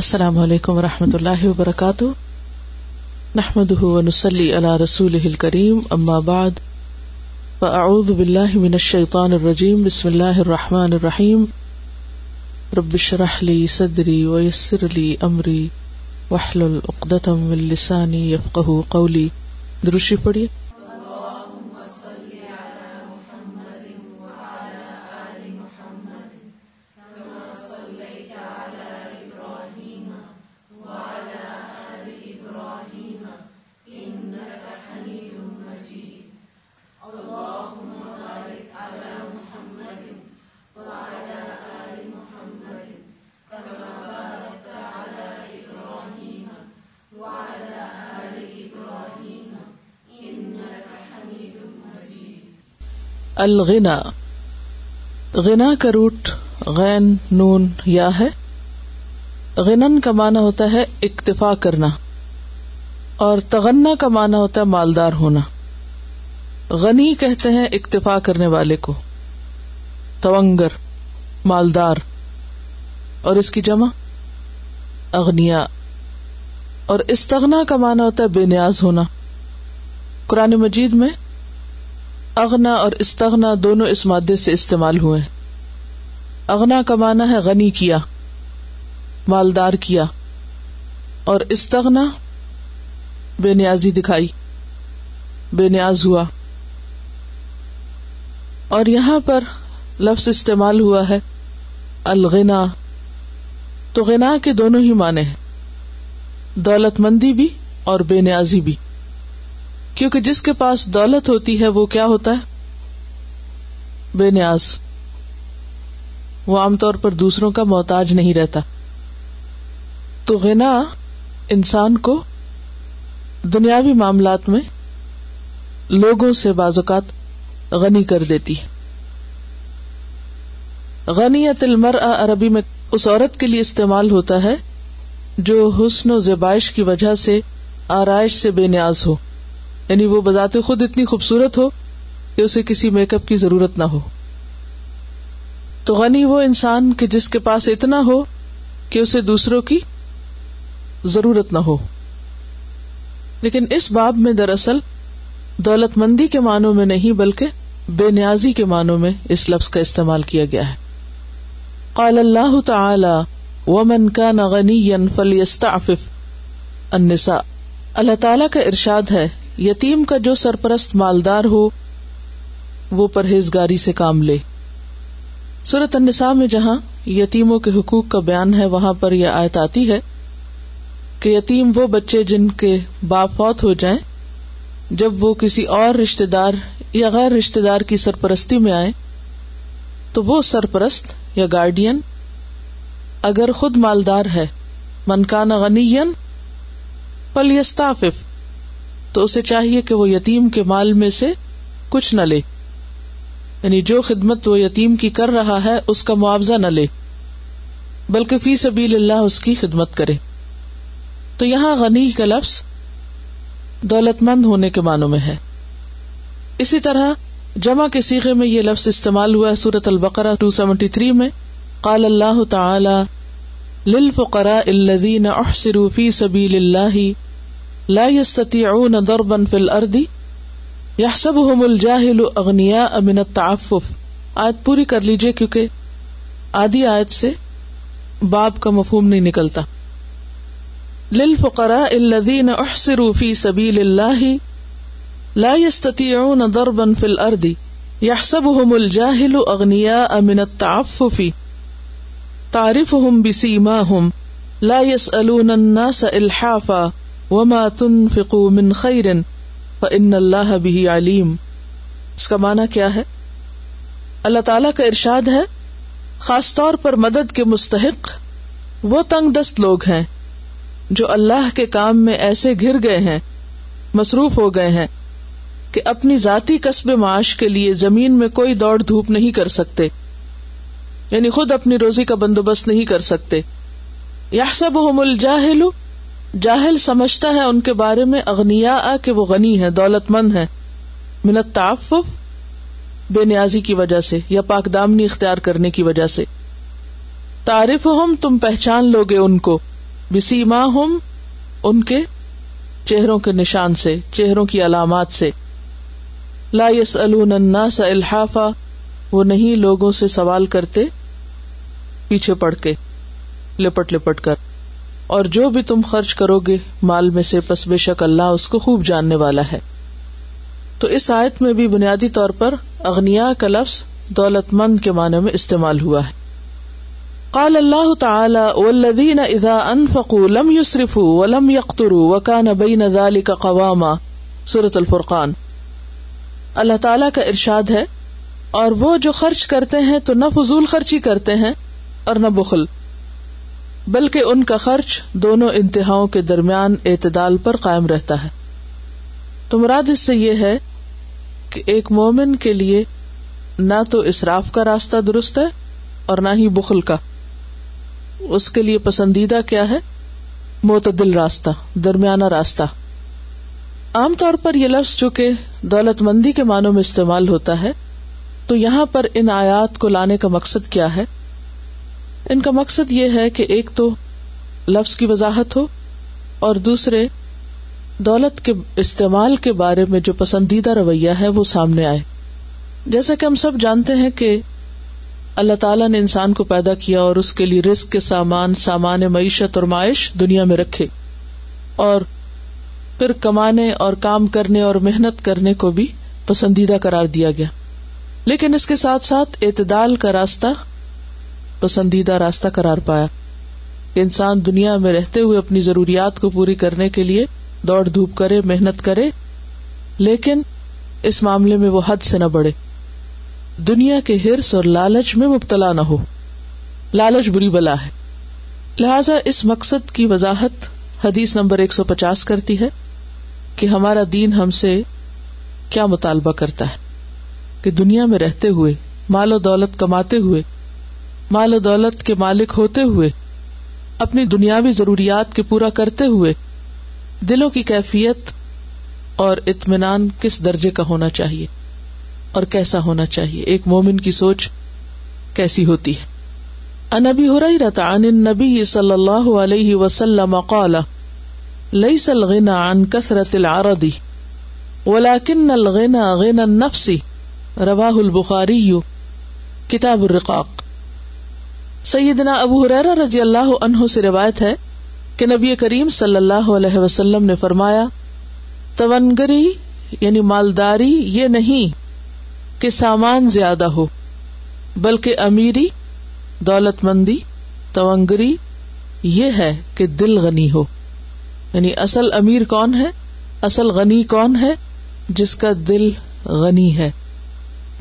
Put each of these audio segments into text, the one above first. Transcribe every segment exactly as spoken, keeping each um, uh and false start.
السلام علیکم ورحمۃ اللہ وبرکاتہ، نحمدہ ونصلی علی رسولہ الکریم، اما بعد، فاعوذ باللہ من الشیطان الرجیم، بسم اللہ الرحمن الرحیم، رب اشرح لی صدری ویسر لی امری واحلل عقدۃ من لسانی یفقہوا قولی۔ دروشی پڑھیے۔ الغنا، غنا کا روٹ غین نون یا ہے۔ غنن کا معنی ہوتا ہے اکتفا کرنا، اور تغنا کا معنی ہوتا ہے مالدار ہونا۔ غنی کہتے ہیں اکتفا کرنے والے کو، تونگر مالدار، اور اس کی جمع اغنیا، اور استغنا کا معنی ہوتا ہے بے نیاز ہونا۔ قرآن مجید میں اغنا اور استغنا دونوں اس مادے سے استعمال ہوئے۔ اغنا کا معنی ہے غنی کیا، مالدار کیا، اور استغنا بے نیازی دکھائی، بے نیاز ہوا۔ اور یہاں پر لفظ استعمال ہوا ہے الغنا، تو غنا کے دونوں ہی معنی ہیں، دولت مندی بھی اور بے نیازی بھی، کیونکہ جس کے پاس دولت ہوتی ہے وہ کیا ہوتا ہے؟ بے نیاز، وہ عام طور پر دوسروں کا محتاج نہیں رہتا۔ تو غنا انسان کو دنیاوی معاملات میں لوگوں سے بعض اوقات غنی کر دیتی ہے۔ غنیت المرأہ عربی میں اس عورت کے لیے استعمال ہوتا ہے جو حسن و زیبائش کی وجہ سے آرائش سے بے نیاز ہو، یعنی وہ بذات خود اتنی خوبصورت ہو کہ اسے کسی میک اپ کی ضرورت نہ ہو۔ تو غنی وہ انسان کہ جس کے پاس اتنا ہو کہ اسے دوسروں کی ضرورت نہ ہو۔ لیکن اس باب میں دراصل دولت مندی کے معنوں میں نہیں بلکہ بے نیازی کے معنوں میں اس لفظ کا استعمال کیا گیا ہے۔ قال اللہ تعالی ومن کان غنیا فلیستعفف النساء، اللہ تعالیٰ کا ارشاد ہے یتیم کا جو سرپرست مالدار ہو وہ پرہیزگاری سے کام لے۔ سورۃ النساء میں جہاں یتیموں کے حقوق کا بیان ہے وہاں پر یہ آیت آتی ہے کہ یتیم وہ بچے جن کے باپ فوت ہو جائیں، جب وہ کسی اور رشتہ دار یا غیر رشتہ دار کی سرپرستی میں آئیں تو وہ سرپرست یا گارڈین اگر خود مالدار ہے، من کان غنیا فلیستعفف، تو اسے چاہیے کہ وہ یتیم کے مال میں سے کچھ نہ لے، یعنی جو خدمت وہ یتیم کی کر رہا ہے اس کا معاوضہ نہ لے بلکہ فی سبیل اللہ اس کی خدمت کرے۔ تو یہاں غنی کا لفظ دولت مند ہونے کے معنوں میں ہے۔ اسی طرح جمع کے صیغے میں یہ لفظ استعمال ہوا ہے سورۃ البقرہ دو سو تہتر میں، قال اللہ تعالی للفقراء الذین احصروا فی سبیل اللہ لا يستطيعون ضربا في الارض يحسبهم الجاهل اغنياء من التعفف۔ آیت پوری کر لیجئے کیونکہ آدھی آیت سے باب کا مفہوم نہیں نکلتا۔ للفقراء الذين احصروا في سبيل الله لا يستطيعون ضربا في الارض يحسبهم الجاهل اغنياء من التعفف تعرفهم بسيماهم لا يسألون الناس الحافا وما تنفقوا من خیر فإن اللہ بہ علیم۔ اس کا معنی کیا ہے؟ اللہ تعالیٰ کا ارشاد ہے خاص طور پر مدد کے مستحق وہ تنگ دست لوگ ہیں جو اللہ کے کام میں ایسے گھر گئے ہیں، مصروف ہو گئے ہیں کہ اپنی ذاتی کسب معاش کے لیے زمین میں کوئی دوڑ دھوپ نہیں کر سکتے، یعنی خود اپنی روزی کا بندوبست نہیں کر سکتے۔ یحسبہم الجاہل، جاہل سمجھتا ہے ان کے بارے میں اغنیاء کہ وہ غنی ہیں، دولت مند ہیں، من التعفف بے نیازی کی وجہ سے یا پاک دامنی اختیار کرنے کی وجہ سے، تعرفہم تم پہچان لوگے ان کو، بسیماہم، ان کے چہروں کے نشان سے، چہروں کی علامات سے. لا یسألون الناس الحافا، وہ نہیں لوگوں سے سوال کرتے پیچھے پڑ کے، لپٹ لپٹ کر. اور جو بھی تم خرچ کرو گے مال میں سے، پس بے شک اللہ اس کو خوب جاننے والا ہے. تو اس آیت میں بھی بنیادی طور پر اغنیا کا لفظ دولت مند کے معنی میں استعمال ہوا ہے. قال اللہ تعالی والذین اذا انفقوا لم یسرفوا ولم یقتروا وکان بین ذلک قواما، سورۃ الفرقان. اللہ تعالی کا ارشاد ہے، اور وہ جو خرچ کرتے ہیں تو نہ فضول خرچی کرتے ہیں اور نہ بخل، بلکہ ان کا خرچ دونوں انتہاؤں کے درمیان اعتدال پر قائم رہتا ہے. تو مراد اس سے یہ ہے کہ ایک مومن کے لیے نہ تو اسراف کا راستہ درست ہے اور نہ ہی بخل کا. اس کے لیے پسندیدہ کیا ہے؟ معتدل راستہ، درمیانہ راستہ. عام طور پر یہ لفظ چونکہ دولت مندی کے معنوں میں استعمال ہوتا ہے، تو یہاں پر ان آیات کو لانے کا مقصد کیا ہے؟ ان کا مقصد یہ ہے کہ ایک تو لفظ کی وضاحت ہو، اور دوسرے دولت کے استعمال کے بارے میں جو پسندیدہ رویہ ہے وہ سامنے آئے. جیسا کہ ہم سب جانتے ہیں کہ اللہ تعالیٰ نے انسان کو پیدا کیا اور اس کے لیے رزق کے سامان، سامان معیشت اور معاش دنیا میں رکھے، اور پھر کمانے اور کام کرنے اور محنت کرنے کو بھی پسندیدہ قرار دیا گیا. لیکن اس کے ساتھ ساتھ اعتدال کا راستہ پسندیدہ راستہ قرار پایا کہ انسان دنیا میں رہتے ہوئے اپنی ضروریات کو پوری کرنے کے لیے دوڑ دھوپ کرے، محنت کرے، لیکن اس معاملے میں وہ حد سے نہ بڑھے، دنیا کے حرص اور لالچ میں مبتلا نہ ہو. لالچ بری بلا ہے. لہذا اس مقصد کی وضاحت حدیث نمبر ایک سو پچاس کرتی ہے کہ ہمارا دین ہم سے کیا مطالبہ کرتا ہے، کہ دنیا میں رہتے ہوئے، مال و دولت کماتے ہوئے، مال و دولت کے مالک ہوتے ہوئے، اپنی دنیاوی ضروریات کے پورا کرتے ہوئے دلوں کی کیفیت اور اطمینان کس درجے کا ہونا چاہیے اور کیسا ہونا چاہیے، ایک مومن کی سوچ کیسی ہوتی ہے. عن ابی ہریرہ عن النبی صلی اللہ علیہ وسلم قال لیس الغنى عن کثرۃ العرض ولکن الغنى غنى النفس، رواہ البخاری، کتاب الرقاق. سیدنا ابو ہریرہ رضی اللہ عنہ سے روایت ہے کہ نبی کریم صلی اللہ علیہ وسلم نے فرمایا، تونگری یعنی مالداری یہ نہیں کہ سامان زیادہ ہو، بلکہ امیری، دولت مندی، تونگری یہ ہے کہ دل غنی ہو. یعنی اصل امیر کون ہے، اصل غنی کون ہے؟ جس کا دل غنی ہے،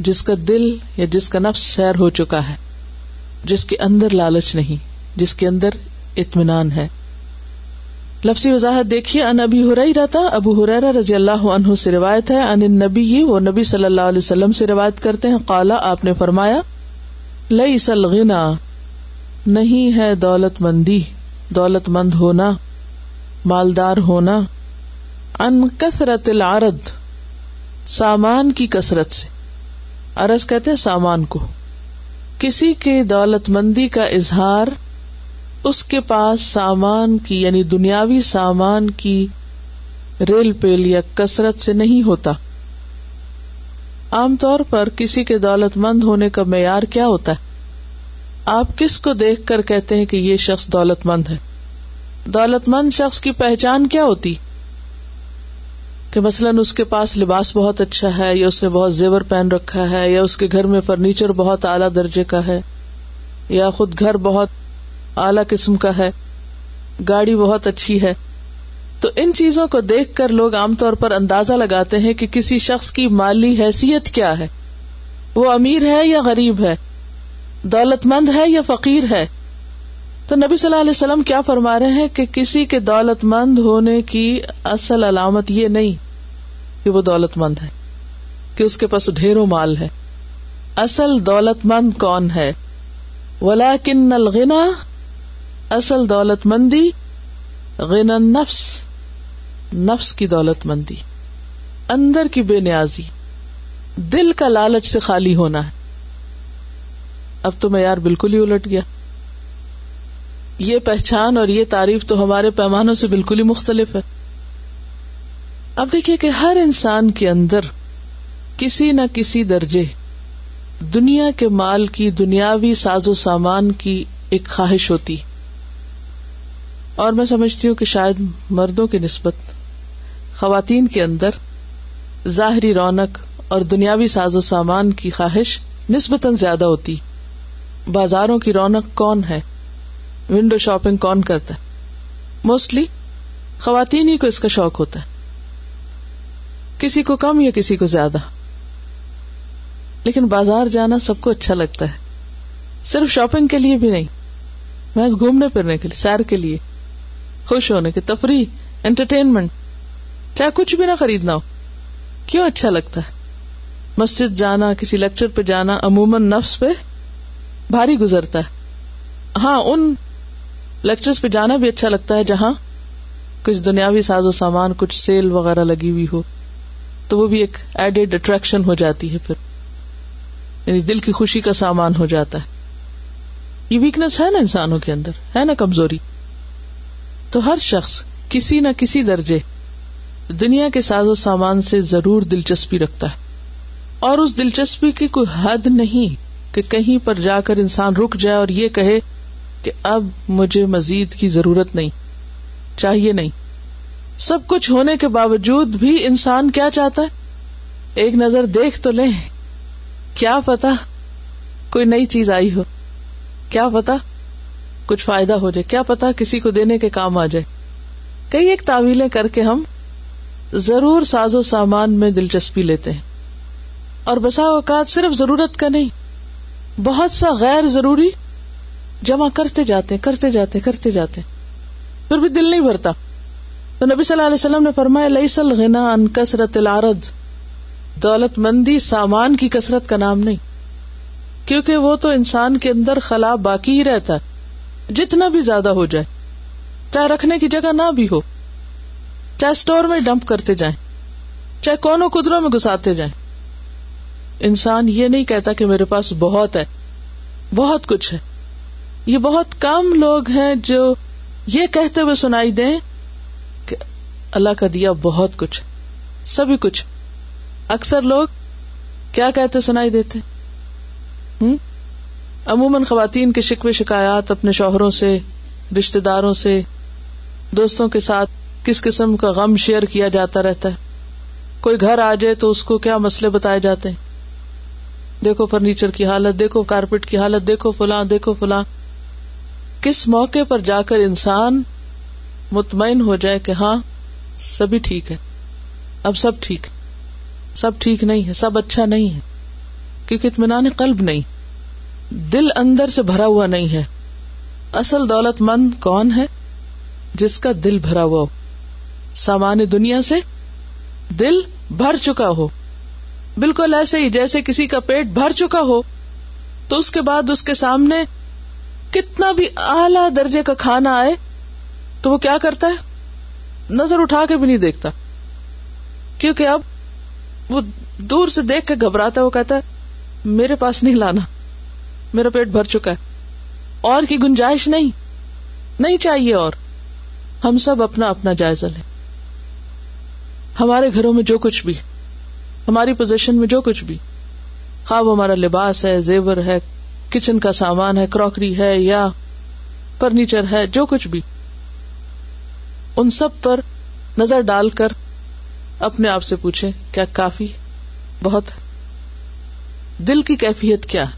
جس کا دل یا جس کا نفس سیر ہو چکا ہے، جس کے اندر لالچ نہیں، جس کے اندر اطمینان ہے. لفظی وضاحت دیکھیے. ان ابی ہریرہ، ابو ہریرہ رضی اللہ عنہ سے روایت ہے، ان النبی، وہ نبی صلی اللہ علیہ وسلم سے روایت کرتے ہیں، قال، آپ نے فرمایا، لیس الغنى، نہیں ہے دولت مندی، دولت مند ہونا، مالدار ہونا، عن کثرت العرض، سامان کی کثرت سے. عرض کہتے ہیں سامان کو. کسی کی دولت مندی کا اظہار اس کے پاس سامان کی یعنی دنیاوی سامان کی ریل پیل یا کثرت سے نہیں ہوتا. عام طور پر کسی کے دولت مند ہونے کا معیار کیا ہوتا ہے؟ آپ کس کو دیکھ کر کہتے ہیں کہ یہ شخص دولت مند ہے؟ دولت مند شخص کی پہچان کیا ہوتی؟ کہ مثلاً اس کے پاس لباس بہت اچھا ہے، یا اس نے بہت زیور پہن رکھا ہے، یا اس کے گھر میں فرنیچر بہت اعلیٰ درجے کا ہے، یا خود گھر بہت اعلیٰ قسم کا ہے، گاڑی بہت اچھی ہے. تو ان چیزوں کو دیکھ کر لوگ عام طور پر اندازہ لگاتے ہیں کہ کسی شخص کی مالی حیثیت کیا ہے، وہ امیر ہے یا غریب ہے، دولت مند ہے یا فقیر ہے. تو نبی صلی اللہ علیہ وسلم کیا فرما رہے ہیں کہ کسی کے دولت مند ہونے کی اصل علامت یہ نہیں کہ وہ دولت مند ہے، کہ اس کے پاس ڈھیروں مال ہے. اصل دولت مند کون ہے؟ وَلَكِنَّ الْغِنَى، اصل دولت مندی، غنى النفس، نفس کی دولت مندی، اندر کی بے نیازی، دل کا لالچ سے خالی ہونا ہے. اب تو معیار بالکل ہی الٹ گیا. یہ پہچان اور یہ تعریف تو ہمارے پیمانوں سے بالکل ہی مختلف ہے. اب دیکھیے کہ ہر انسان کے اندر کسی نہ کسی درجے دنیا کے مال کی, دنیاوی ساز و سامان کی ایک خواہش ہوتی, اور میں سمجھتی ہوں کہ شاید مردوں کی نسبت خواتین کے اندر ظاہری رونق اور دنیاوی ساز و سامان کی خواہش نسبتاً زیادہ ہوتی. بازاروں کی رونق کون ہے, ونڈو شاپنگ کون کرتا ہے, موسٹلی خواتین ہی کو اس کا شوق ہوتا ہے, کسی کو کم یا کسی کو زیادہ, لیکن بازار جانا سب کو اچھا لگتا ہے, صرف شاپنگ کے لیے بھی نہیں, محض گھومنے پھرنے کے لیے, سیر کے لیے, خوش ہونے کے, تفریح, انٹرٹینمنٹ, چاہے کچھ بھی نہ خریدنا ہو, کیوں اچھا لگتا ہے. مسجد جانا, کسی لیکچر پہ جانا عموماً نفس پہ بھاری گزرتا ہے. ہاں, ان لیکچرز پہ جانا بھی اچھا لگتا ہے جہاں کچھ دنیاوی ساز و سامان, کچھ سیل وغیرہ لگی ہوئی ہو, تو وہ بھی ایک ایڈڈ اٹریکشن ہو جاتی ہے, پھر یعنی دل کی خوشی کا سامان ہو جاتا ہے. یہ ویکنس ہے نا انسانوں کے اندر, ہے نا کمزوری. تو ہر شخص کسی نہ کسی درجے دنیا کے ساز و سامان سے ضرور دلچسپی رکھتا ہے, اور اس دلچسپی کی کوئی حد نہیں کہ کہیں پر جا کر انسان رک جائے اور یہ کہے کہ اب مجھے مزید کی ضرورت نہیں, چاہیے نہیں. سب کچھ ہونے کے باوجود بھی انسان کیا چاہتا ہے, ایک نظر دیکھ تو لیں, کیا پتا کوئی نئی چیز آئی ہو, کیا پتا کچھ فائدہ ہو جائے, کیا پتا کسی کو دینے کے کام آ جائے. کئی ایک تعویلیں کر کے ہم ضرور ساز و سامان میں دلچسپی لیتے ہیں, اور بسا اوقات صرف ضرورت کا نہیں, بہت سا غیر ضروری جمع کرتے جاتے ہیں کرتے جاتے ہیں کرتے جاتے ہیں, پھر بھی دل نہیں بھرتا. تو نبی صلی اللہ علیہ وسلم نے فرمایا, لیس الغنا عن کثرت العرض, دولت مندی سامان کی کثرت کا نام نہیں, کیونکہ وہ تو انسان کے اندر خلا باقی ہی رہتا ہے, جتنا بھی زیادہ ہو جائے, چاہے رکھنے کی جگہ نہ بھی ہو, چاہے سٹور میں ڈمپ کرتے جائیں, چاہے کونوں قدروں میں گھساتے جائیں. انسان یہ نہیں کہتا کہ میرے پاس بہت ہے, بہت کچھ ہے. یہ بہت کم لوگ ہیں جو یہ کہتے ہوئے سنائی دیں کہ اللہ کا دیا بہت کچھ, سبھی کچھ. اکثر لوگ کیا کہتے سنائی دیتے ہم؟ عموماً خواتین کے شکوے شکایات اپنے شوہروں سے, رشتہ داروں سے, دوستوں کے ساتھ کس قسم کا غم شیئر کیا جاتا رہتا ہے. کوئی گھر آ جائے تو اس کو کیا مسئلے بتائے جاتے ہیں, دیکھو فرنیچر کی حالت, دیکھو کارپیٹ کی حالت, دیکھو فلاں دیکھو فلاں. کس موقع پر جا کر انسان مطمئن ہو جائے کہ ہاں سبھی ٹھیک ہے, اب سب ٹھیک, سب ٹھیک نہیں ہے, سب اچھا نہیں ہے, کیونکہ اطمینان قلب نہیں, دل اندر سے بھرا ہوا نہیں ہے. اصل دولت مند کون ہے, جس کا دل بھرا ہوا ہو, سامان دنیا سے دل بھر چکا ہو, بالکل ایسے ہی جیسے کسی کا پیٹ بھر چکا ہو, تو اس کے بعد اس کے سامنے کتنا بھی اعلیٰ درجے کا کھانا آئے تو وہ کیا کرتا ہے, نظر اٹھا کے بھی نہیں دیکھتا, کیونکہ اب وہ دور سے دیکھ کے گھبراتا ہے. وہ کہتا ہے میرے پاس نہیں لانا, میرا پیٹ بھر چکا ہے, اور کی گنجائش نہیں, نہیں چاہیے. اور ہم سب اپنا اپنا جائزہ لیں, ہمارے گھروں میں جو کچھ بھی, ہماری پوزیشن میں جو کچھ بھی, خواہ وہ ہمارا لباس ہے, زیور ہے, کچن کا سامان ہے, کراکری ہے یا فرنیچر ہے, جو کچھ بھی, ان سب پر نظر ڈال کر اپنے آپ سے پوچھیں کیا کافی, بہت ہے, دل کی کیفیت کیا ہے.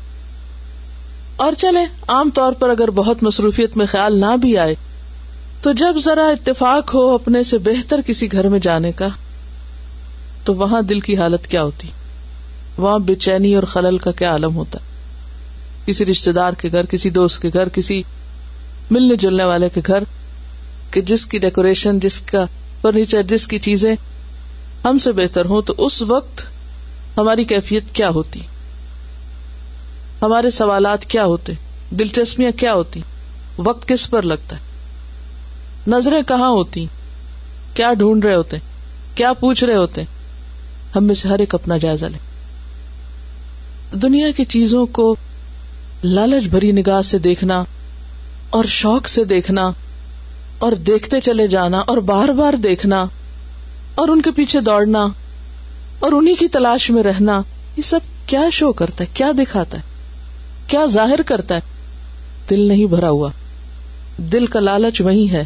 اور چلیں عام طور پر اگر بہت مصروفیت میں خیال نہ بھی آئے, تو جب ذرا اتفاق ہو اپنے سے بہتر کسی گھر میں جانے کا, تو وہاں دل کی حالت کیا ہوتی, وہاں بے چینی اور خلل کا کیا عالم ہوتا. کسی رشتہ دار کے گھر, کسی دوست کے گھر, کسی ملنے جلنے والے کے گھر, کہ جس کی ڈیکوریشن, جس کا فرنیچر, جس کی چیزیں ہم سے بہتر ہوں, تو اس وقت ہماری کیفیت کیا ہوتی, ہمارے سوالات کیا ہوتے, دلچسپیاں کیا ہوتی, وقت کس پر لگتا ہے, نظریں کہاں ہوتی, کیا ڈھونڈ رہے ہوتے, کیا پوچھ رہے ہوتے. ہم میں سے ہر ایک اپنا جائزہ لیں. دنیا کی چیزوں کو لالچ بھری نگاہ سے دیکھنا, اور شوق سے دیکھنا اور دیکھتے چلے جانا اور بار بار دیکھنا اور ان کے پیچھے دوڑنا اور انہی کی تلاش میں رہنا، یہ سب کیا شو کرتا ہے، کیا دکھاتا ہے، کیا ظاہر کرتا ہے؟ دل نہیں بھرا ہوا، دل کا لالچ وہی ہے،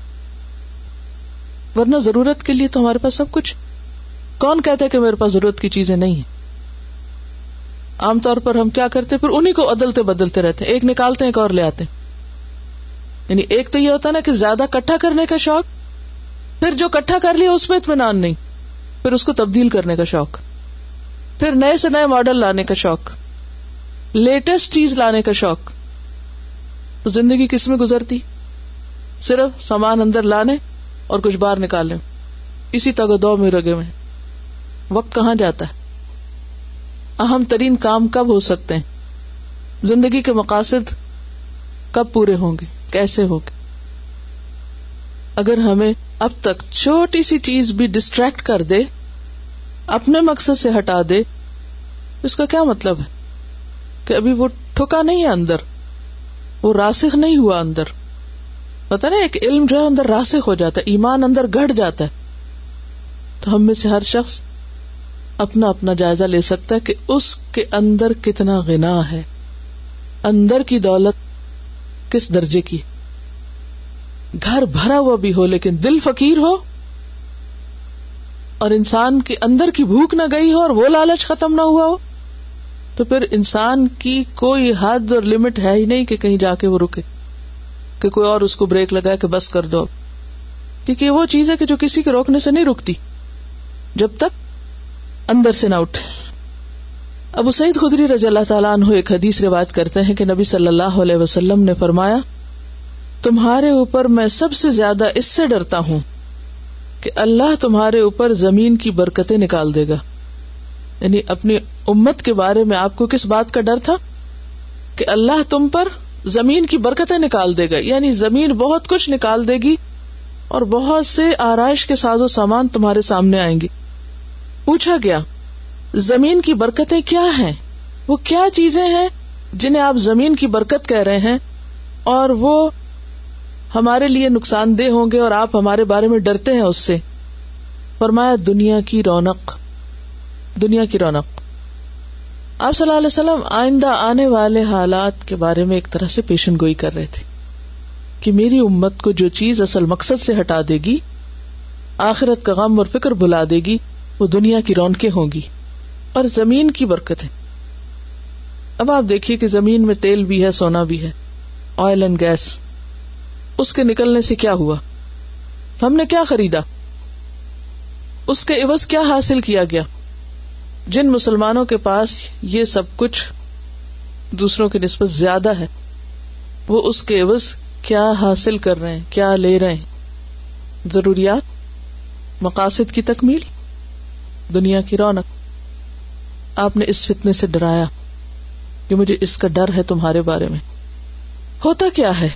ورنہ ضرورت کے لیے تو ہمارے پاس سب کچھ۔ کون کہتا ہے کہ میرے پاس ضرورت کی چیزیں نہیں ہیں؟ عام طور پر ہم کیا کرتے، پھر انہی کو عدلتے بدلتے رہتے ہیں، ایک نکالتے ہیں ایک اور لے آتے ہیں۔ یعنی ایک تو یہ ہوتا نا کہ زیادہ کٹھا کرنے کا شوق، پھر جو کٹھا کر لیا اس میں اطمینان نہیں، پھر اس کو تبدیل کرنے کا شوق، پھر نئے سے نئے ماڈل لانے کا شوق، لیٹسٹ چیز لانے کا شوق۔ تو زندگی کس میں گزرتی؟ صرف سامان اندر لانے اور کچھ باہر نکالنے، اسی تگ و دو میں رگے میں وقت کہاں جاتا ہے۔ اہم ترین کام کب ہو سکتے ہیں؟ زندگی کے مقاصد کب پورے ہوں گے، کیسے ہوں گے؟ اگر ہمیں اب تک چھوٹی سی چیز بھی ڈسٹریکٹ کر دے، اپنے مقصد سے ہٹا دے، اس کا کیا مطلب ہے؟ کہ ابھی وہ ٹھکا نہیں ہے اندر، وہ راسخ نہیں ہوا اندر۔ پتہ نا ایک علم جو ہے اندر راسخ ہو جاتا ہے، ایمان اندر گڑ جاتا ہے۔ تو ہم میں سے ہر شخص اپنا اپنا جائزہ لے سکتا ہے کہ اس کے اندر کتنا غنا ہے، اندر کی دولت کس درجے کی۔ گھر بھرا ہوا بھی ہو لیکن دل فقیر ہو، اور انسان کے اندر کی بھوک نہ گئی ہو اور وہ لالچ ختم نہ ہوا ہو، تو پھر انسان کی کوئی حد اور لمٹ ہے ہی نہیں کہ کہیں جا کے وہ رکے، کہ کوئی اور اس کو بریک لگائے کہ بس کر دو، کیونکہ وہ چیز ہے کہ جو کسی کے روکنے سے نہیں رکتی جب تک اندر سے نہ اٹھے۔ ابو سعید خدری رضی اللہ تعالیٰ عنہ ایک حدیث روایت کرتے ہیں کہ نبی صلی اللہ علیہ وسلم نے فرمایا، تمہارے اوپر میں سب سے زیادہ اس سے ڈرتا ہوں کہ اللہ تمہارے اوپر زمین کی برکتیں نکال دے گا۔ یعنی اپنی امت کے بارے میں آپ کو کس بات کا ڈر تھا؟ کہ اللہ تم پر زمین کی برکتیں نکال دے گا، یعنی زمین بہت کچھ نکال دے گی اور بہت سے آرائش کے ساز و سامان تمہارے سامنے آئیں گے۔ پوچھا گیا، زمین کی برکتیں کیا ہیں؟ وہ کیا چیزیں ہیں جنہیں آپ زمین کی برکت کہہ رہے ہیں اور وہ ہمارے لیے نقصان دہ ہوں گے اور آپ ہمارے بارے میں ڈرتے ہیں اس سے؟ فرمایا، دنیا کی رونق۔ دنیا کی رونق آپ صلی اللہ علیہ وسلم آئندہ آنے والے حالات کے بارے میں ایک طرح سے پیشن گوئی کر رہے تھے کہ میری امت کو جو چیز اصل مقصد سے ہٹا دے گی، آخرت کا غم اور فکر بھلا دے گی، وہ دنیا کی رونقیں ہوں گی اور زمین کی برکتیں۔ اب آپ دیکھیے کہ زمین میں تیل بھی ہے، سونا بھی ہے، آئل اینڈ گیس۔ اس کے نکلنے سے کیا ہوا؟ ہم نے کیا خریدا؟ اس کے عوض کیا حاصل کیا گیا؟ جن مسلمانوں کے پاس یہ سب کچھ دوسروں کی نسبت زیادہ ہے، وہ اس کے عوض کیا حاصل کر رہے ہیں، کیا لے رہے ہیں؟ ضروریات، مقاصد کی تکمیل، دنیا کی رونق۔ آپ نے اس فتنے سے ڈرایا کہ مجھے اس کا ڈر ہے تمہارے بارے میں۔ ہوتا کیا ہے؟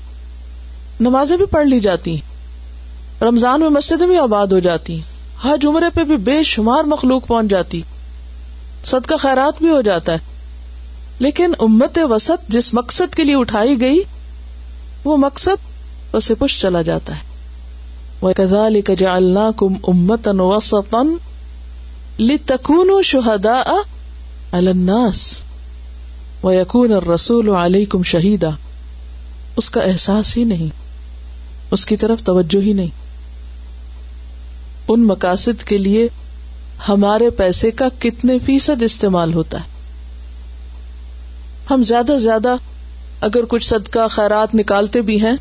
نمازیں بھی پڑھ لی جاتی ہیں، رمضان میں مسجدیں بھی آباد ہو جاتی ہیں، حج عمرے پہ بھی بے شمار مخلوق پہنچ جاتی، صدقہ خیرات بھی ہو جاتا ہے، لیکن امت وسط جس مقصد کے لیے اٹھائی گئی وہ مقصد پس پش چلا جاتا ہے۔ وَكَذَلِكَ جَعَلْنَاكُمْ أُمَّةً وَسَطًا لِتَكُونُوا شُهَدَاءَ عَلَى النَّاسِ وَيَكُونَ الرَّسُولُ عَلَيْكُمْ شَهِيدًا۔ اس کا احساس ہی نہیں، اس کی طرف توجہ ہی نہیں۔ ان مقاصد کے لیے ہمارے پیسے کا کتنے فیصد استعمال ہوتا ہے؟ ہم زیادہ سے زیادہ اگر کچھ صدقہ خیرات نکالتے بھی ہیں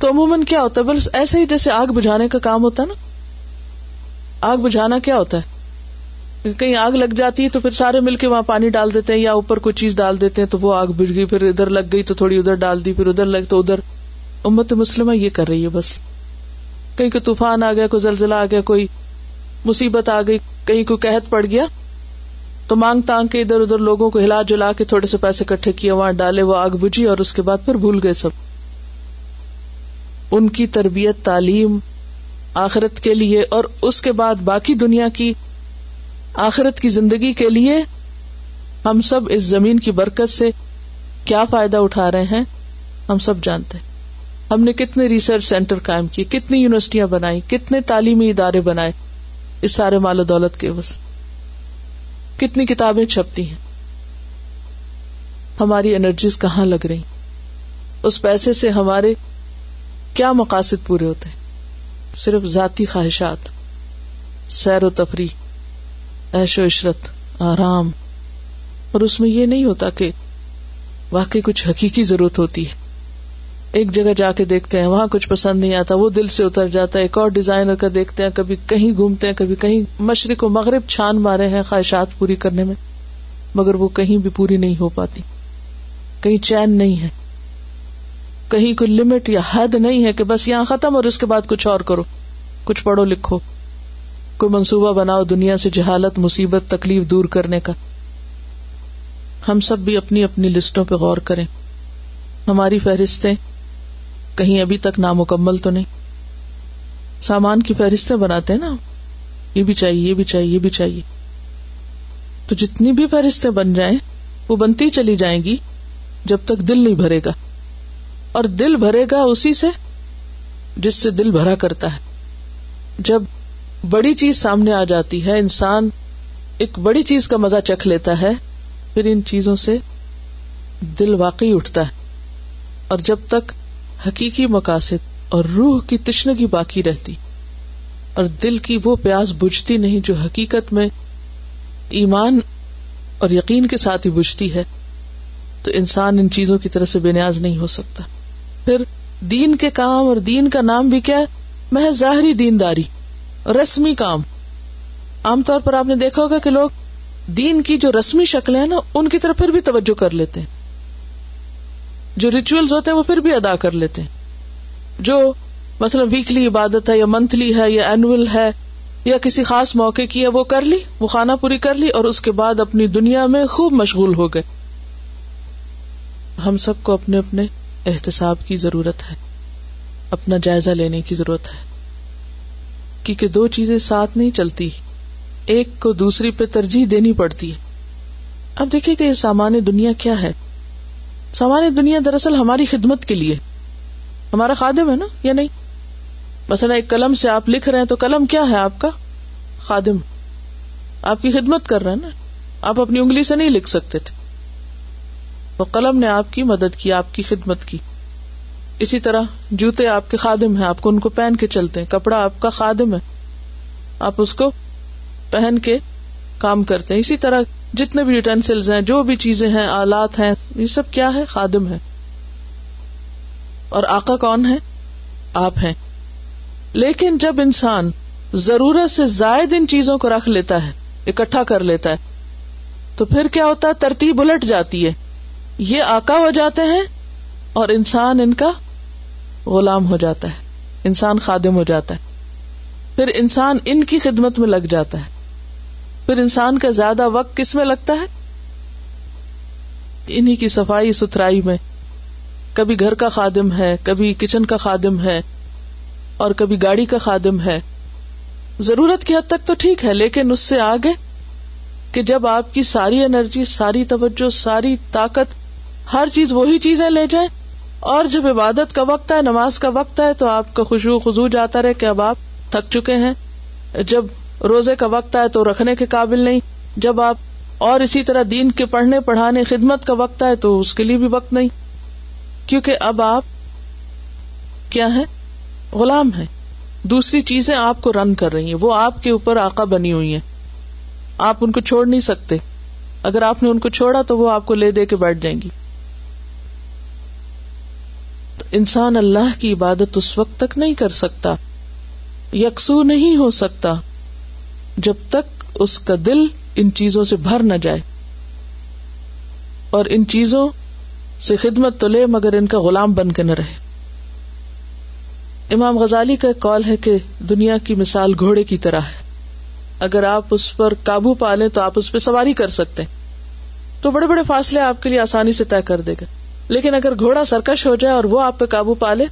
تو عموماً کیا ہوتا ہے؟ بس ایسے ہی جیسے آگ بجھانے کا کام ہوتا ہے نا۔ آگ بجھانا کیا ہوتا ہے؟ کہیں آگ لگ جاتی ہے تو پھر سارے مل کے وہاں پانی ڈال دیتے ہیں، یا اوپر کوئی چیز ڈال دیتے ہیں تو وہ آگ بجھ گئی، پھر ادھر لگ گئی تو تھوڑی ادھر ڈال دی، پھر ادھر لگ تو ادھر۔ امت مسلمہ یہ کر رہی ہے بس، کہیں کوئی طوفان آ گیا، کوئی زلزلہ آ گیا، کوئی مصیبت آ گئی، کہیں کوئی قحط پڑ گیا، تو مانگ تانگ کے ادھر ادھر لوگوں کو ہلا جلا کے تھوڑے سے پیسے اکٹھے کیے، وہاں ڈالے، وہ آگ بجھی اور اس کے بعد پھر بھول گئے سب۔ ان کی تربیت، تعلیم آخرت کے لیے اور اس کے بعد باقی دنیا کی، آخرت کی زندگی کے لیے ہم سب اس زمین کی برکت سے کیا فائدہ اٹھا رہے ہیں ہم سب جانتے ہیں۔ ہم نے کتنے ریسرچ سینٹر قائم کیے, کتنی یونیورسٹیاں بنائی, کتنے تعلیمی ادارے بنائے, اس سارے مال و دولت کے عوض کتنی کتابیں چھپتی ہیں. ہماری انرجیز کہاں لگ رہی, اس پیسے سے ہمارے کیا مقاصد پورے ہوتے ہیں؟ صرف ذاتی خواہشات, سیر و تفریح, عیش و عشرت, آرام, اور اس میں یہ نہیں ہوتا کہ واقعی کچھ حقیقی ضرورت ہوتی ہے. ایک جگہ جا کے دیکھتے ہیں, وہاں کچھ پسند نہیں آتا, وہ دل سے اتر جاتا ہے, ایک اور ڈیزائنر کا دیکھتے ہیں, کبھی کہیں گھومتے ہیں, کبھی کہیں, مشرق و مغرب چھان مارے ہیں خواہشات پوری کرنے میں, مگر وہ کہیں بھی پوری نہیں ہو پاتی. کہیں چین نہیں ہے, کہیں کوئی لمٹ یا حد نہیں ہے کہ بس یہاں ختم اور اس کے بعد کچھ اور کرو, کچھ پڑھو لکھو, کوئی منصوبہ بناؤ دنیا سے جہالت, مصیبت, تکلیف دور کرنے کا. ہم سب بھی اپنی اپنی لسٹوں پہ غور کریں, ہماری فہرستیں کہیں ابھی تک نامکمل تو نہیں. سامان کی فہرستیں بناتے ہیں نا, یہ بھی چاہیے, یہ بھی چاہیے, یہ بھی چاہیے, تو جتنی بھی فہرستیں بن جائیں وہ بنتی چلی جائیں گی جب تک دل نہیں بھرے گا, اور دل بھرے گا اسی سے جس سے دل بھرا کرتا ہے. جب بڑی چیز سامنے آ جاتی ہے, انسان ایک بڑی چیز کا مزہ چکھ لیتا ہے, پھر ان چیزوں سے دل واقعی اٹھتا ہے, اور جب تک حقیقی مقاصد اور روح کی تشنگی باقی رہتی اور دل کی وہ پیاس بجھتی نہیں جو حقیقت میں ایمان اور یقین کے ساتھ ہی بجھتی ہے, تو انسان ان چیزوں کی طرف سے بے نیاز نہیں ہو سکتا. پھر دین کے کام اور دین کا نام بھی کیا ہے؟ محض ظاہری دینداری, رسمی کام. عام طور پر آپ نے دیکھا ہوگا کہ لوگ دین کی جو رسمی شکلیں ہیں نا, ان کی طرف پھر بھی توجہ کر لیتے ہیں, جو ریچولز ہوتے ہیں وہ پھر بھی ادا کر لیتے ہیں, جو مثلا ویکلی عبادت ہے یا منتھلی ہے یا اینول ہے یا کسی خاص موقع کی ہے, وہ کر لی, وہ خانہ پوری کر لی, اور اس کے بعد اپنی دنیا میں خوب مشغول ہو گئے. ہم سب کو اپنے اپنے احتساب کی ضرورت ہے, اپنا جائزہ لینے کی ضرورت ہے, کیونکہ دو چیزیں ساتھ نہیں چلتی, ایک کو دوسری پہ ترجیح دینی پڑتی ہے. اب دیکھیں کہ یہ سامان دنیا کیا ہے. سامان دنیا دراصل ہماری خدمت کے لیے, ہمارا خادم ہے نا, یا نہیں؟ مثلا ایک قلم سے آپ لکھ رہے ہیں تو قلم کیا ہے؟ آپ کا خادم, آپ کی خدمت کر رہا ہے نا. آپ اپنی انگلی سے نہیں لکھ سکتے تھے, تو قلم نے آپ کی مدد کی, آپ کی خدمت کی. اسی طرح جوتے آپ کے خادم ہیں, آپ کو ان کو پہن کے چلتے ہیں. کپڑا آپ کا خادم ہے, آپ اس کو پہن کے کام کرتے ہیں. اسی طرح جتنے بھی یوٹینسلز ہیں, جو بھی چیزیں ہیں, آلات ہیں, یہ سب کیا ہے؟ خادم ہے. اور آقا کون ہے؟ آپ ہیں. لیکن جب انسان ضرورت سے زائد ان چیزوں کو رکھ لیتا ہے, اکٹھا کر لیتا ہے, تو پھر کیا ہوتا ہے؟ ترتیب الٹ جاتی ہے, یہ آقا ہو جاتے ہیں اور انسان ان کا غلام ہو جاتا ہے, انسان خادم ہو جاتا ہے. پھر انسان ان کی خدمت میں لگ جاتا ہے, پھر انسان کا زیادہ وقت کس میں لگتا ہے؟ انہی کی صفائی ستھرائی میں. کبھی گھر کا خادم ہے, کبھی کچن کا خادم ہے, اور کبھی گاڑی کا خادم ہے. ضرورت کی حد تک تو ٹھیک ہے, لیکن اس سے آگے کہ جب آپ کی ساری انرجی, ساری توجہ, ساری طاقت, ہر چیز وہی چیزیں لے جائیں, اور جب عبادت کا وقت ہے, نماز کا وقت ہے, تو آپ کا خشوع خضوع جاتا رہے کہ اب آپ تھک چکے ہیں. جب روزے کا وقت آئے تو رکھنے کے قابل نہیں, جب آپ اور اسی طرح دین کے پڑھنے پڑھانے خدمت کا وقت آئے تو اس کے لیے بھی وقت نہیں, کیونکہ اب آپ کیا ہیں؟ غلام ہیں. دوسری چیزیں آپ کو رن کر رہی ہیں, وہ آپ کے اوپر آقا بنی ہوئی ہیں, آپ ان کو چھوڑ نہیں سکتے. اگر آپ نے ان کو چھوڑا تو وہ آپ کو لے دے کے بیٹھ جائیں گی. تو انسان اللہ کی عبادت اس وقت تک نہیں کر سکتا, یکسو نہیں ہو سکتا, جب تک اس کا دل ان چیزوں سے بھر نہ جائے. اور ان چیزوں سے خدمت تو لے مگر ان کا غلام بن کے نہ رہے. امام غزالی کا قول ہے کہ دنیا کی مثال گھوڑے کی طرح ہے, اگر آپ اس پر قابو پا لیں تو آپ اس پہ سواری کر سکتے ہیں, تو بڑے بڑے فاصلے آپ کے لیے آسانی سے طے کر دے گا. لیکن اگر گھوڑا سرکش ہو جائے اور وہ آپ پہ قابو پا لے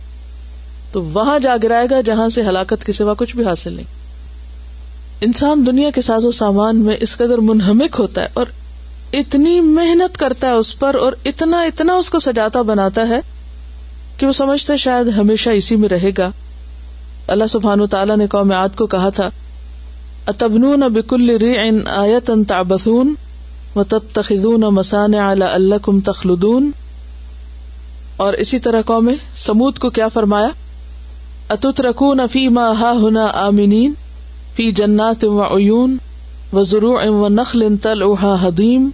تو وہاں جا گرائے گا جہاں سے ہلاکت کے سوا کچھ بھی حاصل نہیں. انسان دنیا کے ساز و سامان میں اس قدر منہمک ہوتا ہے اور اتنی محنت کرتا ہے اس پر, اور اتنا اتنا اس کو سجاتا بناتا ہے کہ وہ سمجھتے شاید ہمیشہ اسی میں رہے گا. اللہ سبحانہ وتعالیٰ نے قوم عاد کو کہا تھا اتبنون بکل ریع آیۃ تعبثون وتتخذون مصانع لعلکم تخلدون. اور اسی طرح قوم سمود کو کیا فرمایا اتترکون فیما ہاہنا آمنین فی جنات وعیون وزروع ونخل طلعها ہضیم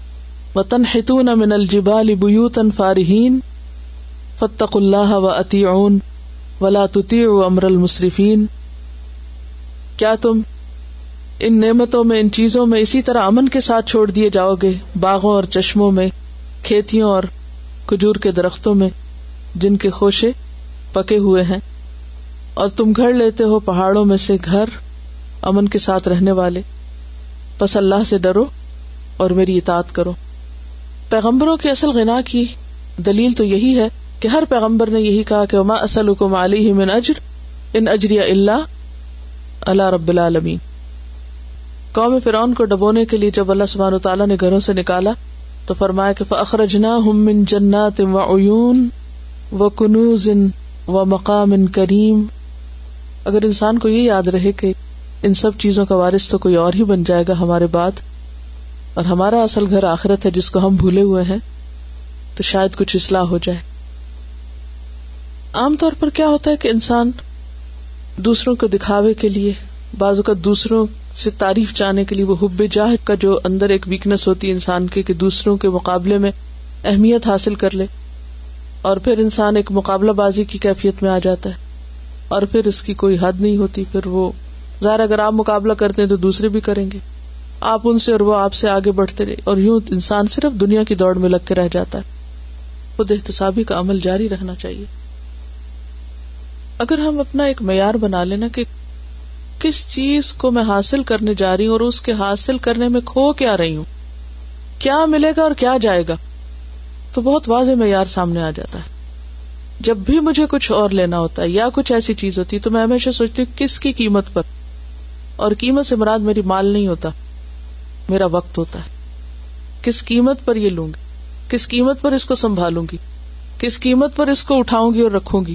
وتنحتون من الجبال بیوتا فارہین فاتقوا اللہ وأطیعون ولا تطیعوا امر المسرفین. کیا تم ان نعمتوں میں ان چیزوں میں اسی طرح امن کے ساتھ چھوڑ دیے جاؤ گے باغوں اور چشموں میں, کھیتیوں اور کھجور کے درختوں میں جن کے خوشے پکے ہوئے ہیں, اور تم گھر لیتے ہو پہاڑوں میں سے گھر امن کے ساتھ رہنے والے. پس اللہ سے ڈرو اور میری اطاعت کرو. پیغمبروں کی اصل غنا کی دلیل تو یہی ہے کہ ہر پیغمبر نے یہی کہا کہ وما اسألکم علیہ من اجر ان اجری الا علی رب العالمین. قوم فرعون کو ڈبونے کے لیے جب اللہ سبحانہ وتعالیٰ نے گھروں سے نکالا تو فرمایا کہ فأخرجناہم من جنات وعیون وکنوز ومقام کریم. اگر انسان کو یہ یاد رہے کہ ان سب چیزوں کا وارث تو کوئی اور ہی بن جائے گا ہمارے بعد, اور ہمارا اصل گھر آخرت ہے جس کو ہم بھولے ہوئے ہیں, تو شاید کچھ اصلاح ہو جائے. عام طور پر کیا ہوتا ہے کہ انسان دوسروں کو دکھاوے کے لیے, بعض اوقات دوسروں سے تعریف چاہنے کے لیے, وہ حب جاہ کا جو اندر ایک ویکنس ہوتی ہے انسان کے کہ دوسروں کے مقابلے میں اہمیت حاصل کر لے, اور پھر انسان ایک مقابلہ بازی کی کیفیت میں آ جاتا ہے اور پھر اس کی کوئی حد نہیں ہوتی. پھر وہ ظاہر اگر آپ مقابلہ کرتے ہیں تو دوسرے بھی کریں گے, آپ ان سے اور وہ آپ سے آگے بڑھتے رہے, اور یوں انسان صرف دنیا کی دوڑ میں لگ کے رہ جاتا ہے. خود احتسابی کا عمل جاری رہنا چاہیے. اگر ہم اپنا ایک معیار بنا لینا کہ کس چیز کو میں حاصل کرنے جا رہی ہوں اور اس کے حاصل کرنے میں کھو کیا رہی ہوں, کیا ملے گا اور کیا جائے گا, تو بہت واضح معیار سامنے آ جاتا ہے. جب بھی مجھے کچھ اور لینا ہوتا ہے یا کچھ ایسی چیز ہوتی ہے تو میں ہمیشہ سوچتی ہوں کس کی قیمت پر, اور قیمت سے مراد میری مال نہیں ہوتا, میرا وقت ہوتا ہے. کس قیمت پر یہ لوں گی, کس قیمت پر اس کو سنبھالوں گی, کس قیمت پر اس کو اٹھاؤں گی اور رکھوں گی.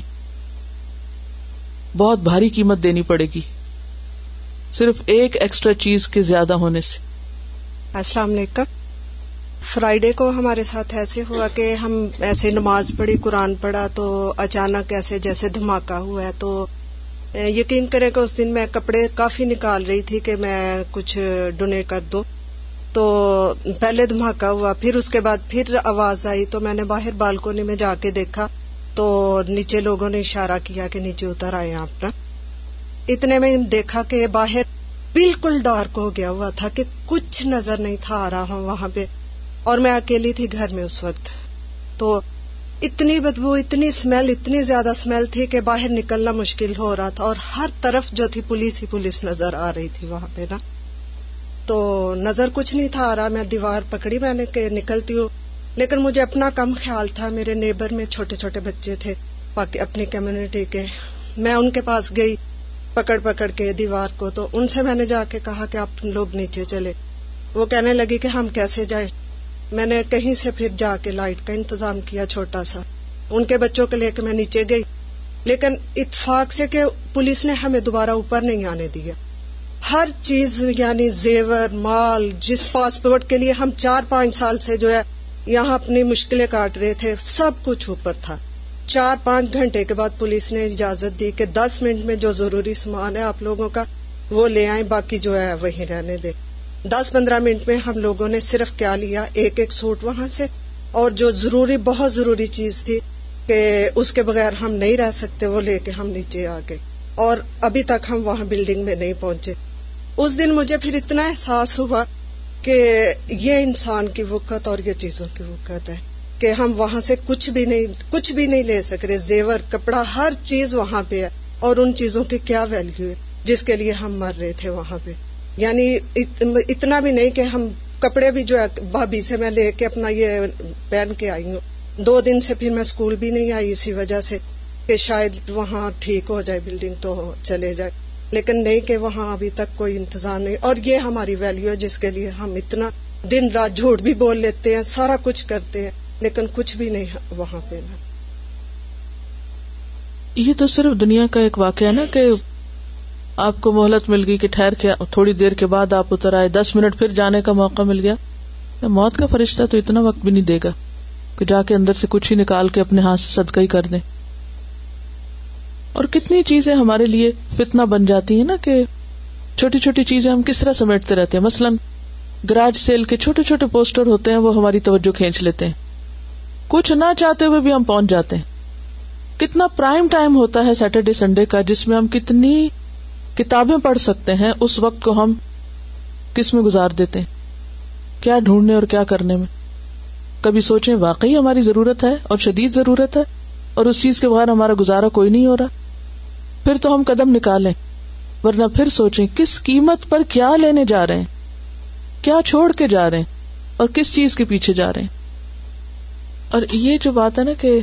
بہت بھاری قیمت دینی پڑے گی صرف ایک ایکسٹرا چیز کے زیادہ ہونے سے. السلام علیکم. فرائیڈے کو ہمارے ساتھ ایسے ہوا کہ ہم ایسے نماز پڑھی, قرآن پڑھا, تو اچانک ایسے جیسے دھماکہ ہوا ہے. تو یقین کریں کہ اس دن میں کپڑے کافی نکال رہی تھی کہ میں کچھ ڈونیٹ کر دوں, تو پہلے دھماکہ ہوا, پھر اس کے بعد پھر آواز آئی, تو میں نے باہر بالکونی میں جا کے دیکھا تو نیچے لوگوں نے اشارہ کیا کہ نیچے اتر آئے آپ نا. اتنے میں دیکھا کہ باہر بالکل ڈارک ہو گیا ہوا تھا کہ کچھ نظر نہیں تھا آ رہا ہوں وہاں پہ, اور میں اکیلی تھی گھر میں اس وقت. تو اتنی بدبو, اتنی سمیل, اتنی زیادہ سمیل تھی کہ باہر نکلنا مشکل ہو رہا تھا, اور ہر طرف جو تھی پولیس ہی پولیس نظر آ رہی تھی وہاں پہ نا. تو نظر کچھ نہیں تھا آ رہا, میں دیوار پکڑی, میں نے کہ نکلتی ہوں, لیکن مجھے اپنا کم خیال تھا. میرے نیبر میں چھوٹے چھوٹے بچے تھے اپنی کمیونٹی کے, میں ان کے پاس گئی پکڑ پکڑ کے دیوار کو, تو ان سے میں نے جا کے کہا کہ آپ لوگ نیچے چلے. وہ کہنے لگی کہ ہم کیسے جائیں. میں نے کہیں سے پھر جا کے لائٹ کا انتظام کیا چھوٹا سا, ان کے بچوں کو لے کے میں نیچے گئی, لیکن اتفاق سے کہ پولیس نے ہمیں دوبارہ اوپر نہیں آنے دیا. ہر چیز یعنی زیور, مال, جس پاسپورٹ کے لیے ہم چار پانچ سال سے جو ہے یہاں اپنی مشکلیں کاٹ رہے تھے, سب کچھ اوپر تھا. چار پانچ گھنٹے کے بعد پولیس نے اجازت دی کہ دس منٹ میں جو ضروری سامان ہے آپ لوگوں کا وہ لے آئیں, باقی جو ہے وہیں رہنے دیں. دس پندرہ منٹ میں ہم لوگوں نے صرف کیا لیا, ایک ایک سوٹ وہاں سے, اور جو ضروری بہت ضروری چیز تھی کہ اس کے بغیر ہم نہیں رہ سکتے, وہ لے کے ہم نیچے آ گئے, اور ابھی تک ہم وہاں بلڈنگ میں نہیں پہنچے. اس دن مجھے پھر اتنا احساس ہوا کہ یہ انسان کی وقت اور یہ چیزوں کی وقت ہے کہ ہم وہاں سے کچھ بھی نہیں کچھ بھی نہیں لے سک رہے. زیور, کپڑا, ہر چیز وہاں پہ ہے, اور ان چیزوں کی کیا ویلیو ہے جس کے لیے ہم مر رہے تھے وہاں پہ. یعنی اتنا بھی نہیں کہ ہم کپڑے بھی جو ہے بھابھی سے میں لے کے اپنا یہ پہن کے آئی ہوں. دو دن سے پھر میں اسکول بھی نہیں آئی اسی وجہ سے کہ شاید وہاں ٹھیک ہو جائے بلڈنگ تو چلے جائے, لیکن نہیں کہ وہاں ابھی تک کوئی انتظام نہیں. اور یہ ہماری ویلیو ہے جس کے لیے ہم اتنا دن رات جھوٹ بھی بول لیتے ہیں, سارا کچھ کرتے ہیں, لیکن کچھ بھی نہیں وہاں پہ. یہ تو صرف دنیا کا ایک واقعہ ہے نا کہ آپ کو مہلت مل گئی کہ ٹھہر کے تھوڑی دیر کے بعد آپ اتر آئے، دس منٹ پھر جانے کا موقع مل گیا. موت کا فرشتہ تو اتنا وقت بھی نہیں دے گا کہ جا کے اندر سے کچھ ہی نکال کے اپنے ہاتھ سے صدقہ ہی کر دیں. اور کتنی چیزیں ہمارے لیے فتنہ بن جاتی ہیں نا کہ چھوٹی چھوٹی چیزیں ہم کس طرح سمیٹتے رہتے ہیں. مثلا گراج سیل کے چھوٹے چھوٹے پوسٹر ہوتے ہیں، وہ ہماری توجہ کھینچ لیتے ہیں، کچھ نہ چاہتے ہوئے بھی ہم پہنچ جاتے ہیں. کتنا پرائم ٹائم ہوتا ہے سیٹرڈے سنڈے کا، جس میں ہم کتنی کتابیں پڑھ سکتے ہیں، اس وقت کو ہم کس میں گزار دیتے ہیں، کیا ڈھونڈنے اور کیا کرنے میں. کبھی سوچیں واقعی ہماری ضرورت ہے اور شدید ضرورت ہے، اور اس چیز کے بغیر ہمارا گزارا کوئی نہیں ہو رہا، پھر تو ہم قدم نکالیں. ورنہ پھر سوچیں کس قیمت پر کیا لینے جا رہے ہیں، کیا چھوڑ کے جا رہے ہیں، اور کس چیز کے پیچھے جا رہے ہیں. اور یہ جو بات ہے نا کہ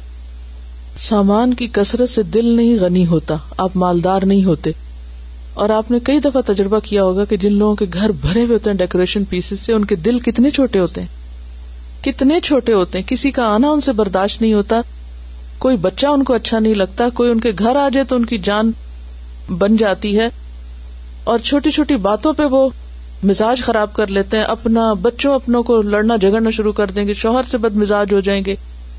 سامان کی کثرت سے دل نہیں غنی ہوتا، آپ مالدار نہیں ہوتے. اور آپ نے کئی دفعہ تجربہ کیا ہوگا کہ جن لوگوں کے گھر بھرے ہوئے ہوتے ہیں ڈیکوریشن پیسز سے، ان کے دل کتنے چھوٹے ہوتے ہیں، کتنے چھوٹے ہوتے ہیں. کسی کا آنا ان سے برداشت نہیں ہوتا، کوئی بچہ ان کو اچھا نہیں لگتا، کوئی ان کے گھر آ جائے تو ان کی جان بن جاتی ہے، اور چھوٹی چھوٹی باتوں پہ وہ مزاج خراب کر لیتے ہیں. اپنا بچوں اپنوں کو لڑنا جھگڑنا شروع کر دیں گے، شوہر سے بد مزاج ہو جائیں گے،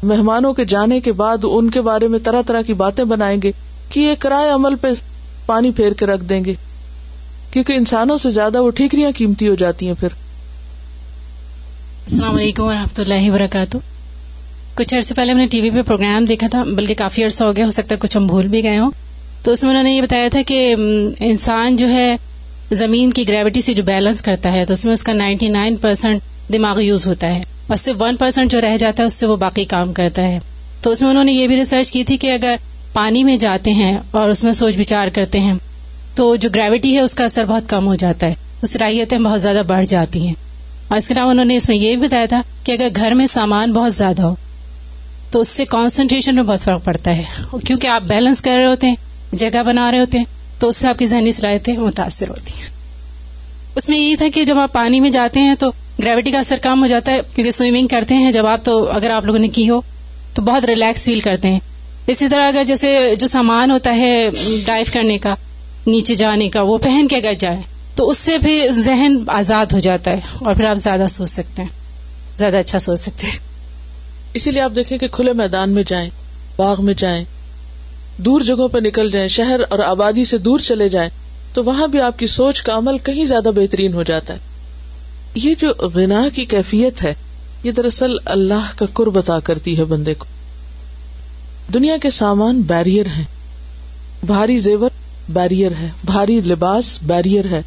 مہمانوں کے جانے کے بعد ان کے بارے میں طرح طرح کی باتیں بنائیں گے کہ یہ کرائے عمل پہ پانی پھیر کے رکھ دیں گے، کیونکہ انسانوں سے زیادہ وہ ٹھیکریاں قیمتی ہو جاتی ہیں. پھر السلام علیکم ورحمۃ اللہ وبرکاتہ. کچھ عرصے پہلے ہم نے ٹی وی پہ پروگرام دیکھا تھا، بلکہ کافی عرصہ ہو گیا، ہو سکتا ہے کچھ ہم بھول بھی گئے ہوں. تو اس میں انہوں نے یہ بتایا تھا کہ انسان جو ہے زمین کی گریوٹی سے جو بیلنس کرتا ہے، تو اس میں اس کا نائنٹی نائن پرسینٹ دماغ یوز ہوتا ہے، اور صرف ون پرسینٹ جو رہ جاتا ہے اس سے وہ باقی کام کرتا ہے. تو اس میں انہوں نے یہ بھی ریسرچ کی تھی کہ اگر پانی میں جاتے ہیں اور اس میں سوچ بچار کرتے ہیں تو جو گریوٹی ہے اس کا اثر بہت کم ہو جاتا ہے، اس صلاحیتیں بہت زیادہ بڑھ جاتی ہیں. اور اس کے علاوہ انہوں نے اس میں یہ بھی بتایا تھا کہ اگر گھر میں سامان بہت زیادہ ہو تو اس سے کانسنٹریشن میں بہت فرق پڑتا ہے، کیونکہ آپ بیلنس کر رہے ہوتے ہیں، جگہ بنا رہے ہوتے ہیں، تو اس سے آپ کی ذہنی صلاحیتیں متاثر ہوتی ہیں. اس میں یہ تھا کہ جب آپ پانی میں جاتے ہیں تو گریوٹی کا اثر کم ہو جاتا ہے، کیونکہ سوئمنگ کرتے ہیں جب آپ، تو اگر آپ لوگوں نے کی ہو تو بہت ریلیکس فیل کرتے ہیں. اسی طرح اگر جیسے جو سامان ہوتا ہے ڈائیو کرنے کا، نیچے جانے کا، وہ پہن کے اگر جائے تو اس سے بھی ذہن آزاد ہو جاتا ہے، اور پھر آپ زیادہ سوچ سکتے ہیں، زیادہ اچھا سوچ سکتے ہیں. اسی لیے آپ دیکھیں کہ کھلے میدان میں جائیں، باغ میں جائیں، دور جگہوں پہ نکل جائیں، شہر اور آبادی سے دور چلے جائیں، تو وہاں بھی آپ کی سوچ کا عمل کہیں زیادہ بہترین ہو جاتا ہے. یہ جو غنا کی کیفیت ہے، یہ دراصل اللہ کا قرب عطا کرتی ہے بندے کو. دنیا کے سامان بیریئر ہیں، بھاری زیور بیریئر ہے، بھاری لباس بیریئر ہے،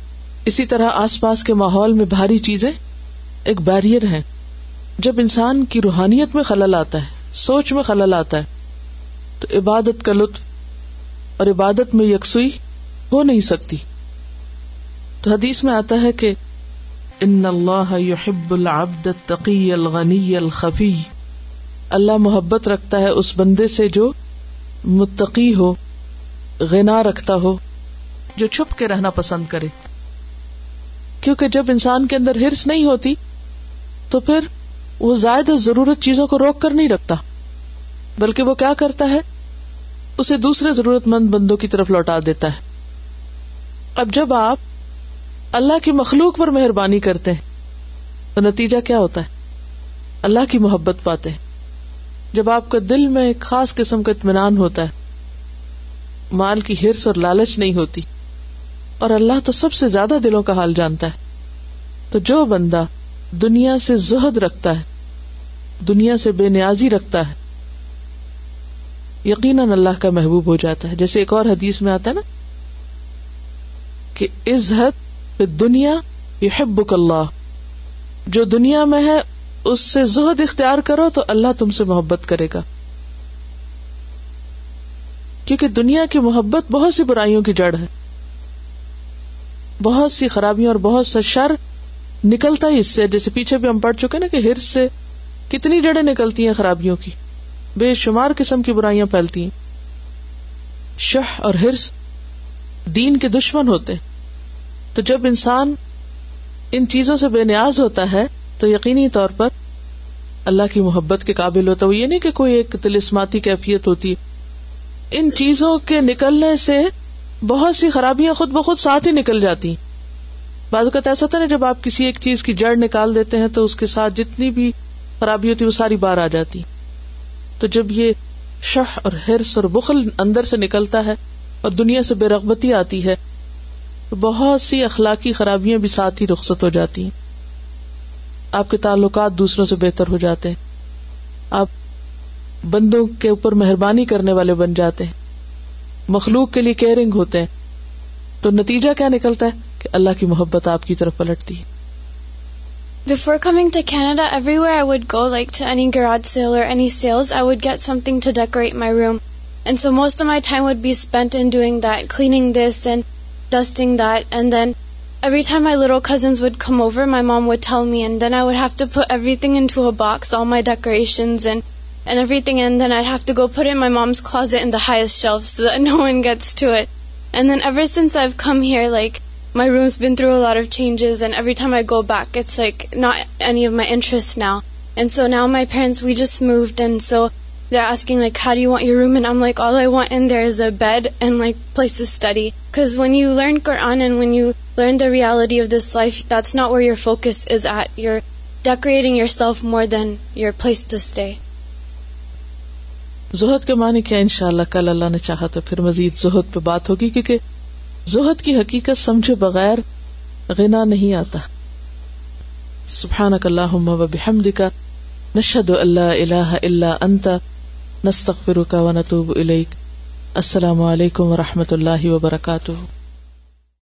اسی طرح آس پاس کے ماحول میں بھاری چیزیں ایک بیریئر ہیں. جب انسان کی روحانیت میں خلل آتا ہے، سوچ میں خلل آتا ہے، تو عبادت کا لطف اور عبادت میں یکسوئی ہو نہیں سکتی. تو حدیث میں آتا ہے کہ ان اللہ یحب العبد التقی الغنی الخفی، اللہ محبت رکھتا ہے اس بندے سے جو متقی ہو، غنا رکھتا ہو، جو چھپ کے رہنا پسند کرے. کیونکہ جب انسان کے اندر ہرس نہیں ہوتی تو پھر وہ زائد ضرورت چیزوں کو روک کر نہیں رکھتا، بلکہ وہ کیا کرتا ہے، اسے دوسرے ضرورت مند بندوں کی طرف لوٹا دیتا ہے. اب جب آپ اللہ کی مخلوق پر مہربانی کرتے ہیں تو نتیجہ کیا ہوتا ہے، اللہ کی محبت پاتے ہیں. جب آپ کا دل میں ایک خاص قسم کا اطمینان ہوتا ہے، مال کی ہرس اور لالچ نہیں ہوتی، اور اللہ تو سب سے زیادہ دلوں کا حال جانتا ہے. تو جو بندہ دنیا سے زہد رکھتا ہے، دنیا سے بے نیازی رکھتا ہے، یقیناً اللہ کا محبوب ہو جاتا ہے. جیسے ایک اور حدیث میں آتا ہے نا کہ ازہد فی الدنیا یحبک اللہ، جو دنیا میں ہے اس سے زہد اختیار کرو تو اللہ تم سے محبت کرے گا. کیونکہ دنیا کی محبت بہت سی برائیوں کی جڑ ہے، بہت سی خرابیوں اور بہت سا شر نکلتا ہی اس سے. جیسے پیچھے بھی ہم پڑھ چکے نا کہ ہرس سے کتنی جڑیں نکلتی ہیں خرابیوں کی، بے شمار قسم کی برائیاں پھیلتی ہیں. شح اور ہرس دین کے دشمن ہوتے. تو جب انسان ان چیزوں سے بے نیاز ہوتا ہے تو یقینی طور پر اللہ کی محبت کے قابل ہوتا. وہ یہ نہیں کہ کوئی ایک تلسماتی کیفیت ہوتی، ان چیزوں کے نکلنے سے بہت سی خرابیاں خود بخود ساتھ ہی نکل جاتی. بعض اوقات ایسا تھا نا جب آپ کسی ایک چیز کی جڑ نکال دیتے ہیں تو اس کے ساتھ جتنی بھی خرابی ہوتی وہ ساری باہر آ جاتی. تو جب یہ شح اور حرص اور بخل اندر سے نکلتا ہے اور دنیا سے بے رغبتی آتی ہے تو بہت سی اخلاقی خرابیاں بھی ساتھ ہی رخصت ہو جاتی ہیں. آپ کے تعلقات دوسروں سے بہتر ہو جاتے ہیں, آپ بندوں کے اوپر مہربانی کرنے والے بن جاتے ہیں, مخلوق کے لیے کیئرنگ ہوتے ہیں. تو نتیجہ کیا نکلتا ہے کہ اللہ کی محبت آپ کی طرف پلٹتی ہے. Before coming to Canada, everywhere I would go, like to any garage sale or any sales, I would get something to decorate my room. And so most of my time would be spent in doing that, cleaning this and dusting that. And then every time my little cousins would come over, my mom would tell me, and then I would have to put everything into a box, all my decorations and, and everything. And then I'd have to go put it in my mom's closet in the highest shelf so that no one gets to it. And then ever since I've come here, like, my room's been through a lot of changes, and every time I go back, it's like not any of my interests now. And so now my parents, we just moved, and so they're asking, like, how do you want your room? And I'm like, all I want in there is a bed and, like, place to study. Because when you learn Quran and when you learn the reality of this life, that's not where your focus is at. You're decorating yourself more than your place to stay. زہد کے معنی کیا؟ انشاءاللہ کل اللہ نے چاہا تو پھر مزید زہد پہ بات ہوگی, کیونکہ زہد کی حقیقت سمجھے بغیر غنا نہیں آتا. سبحانک اللہم و بحمدک نشہد ان لا الہ الا انت نستغفرک و نتوب الیک. السلام علیکم و رحمۃ اللہ وبرکاتہ.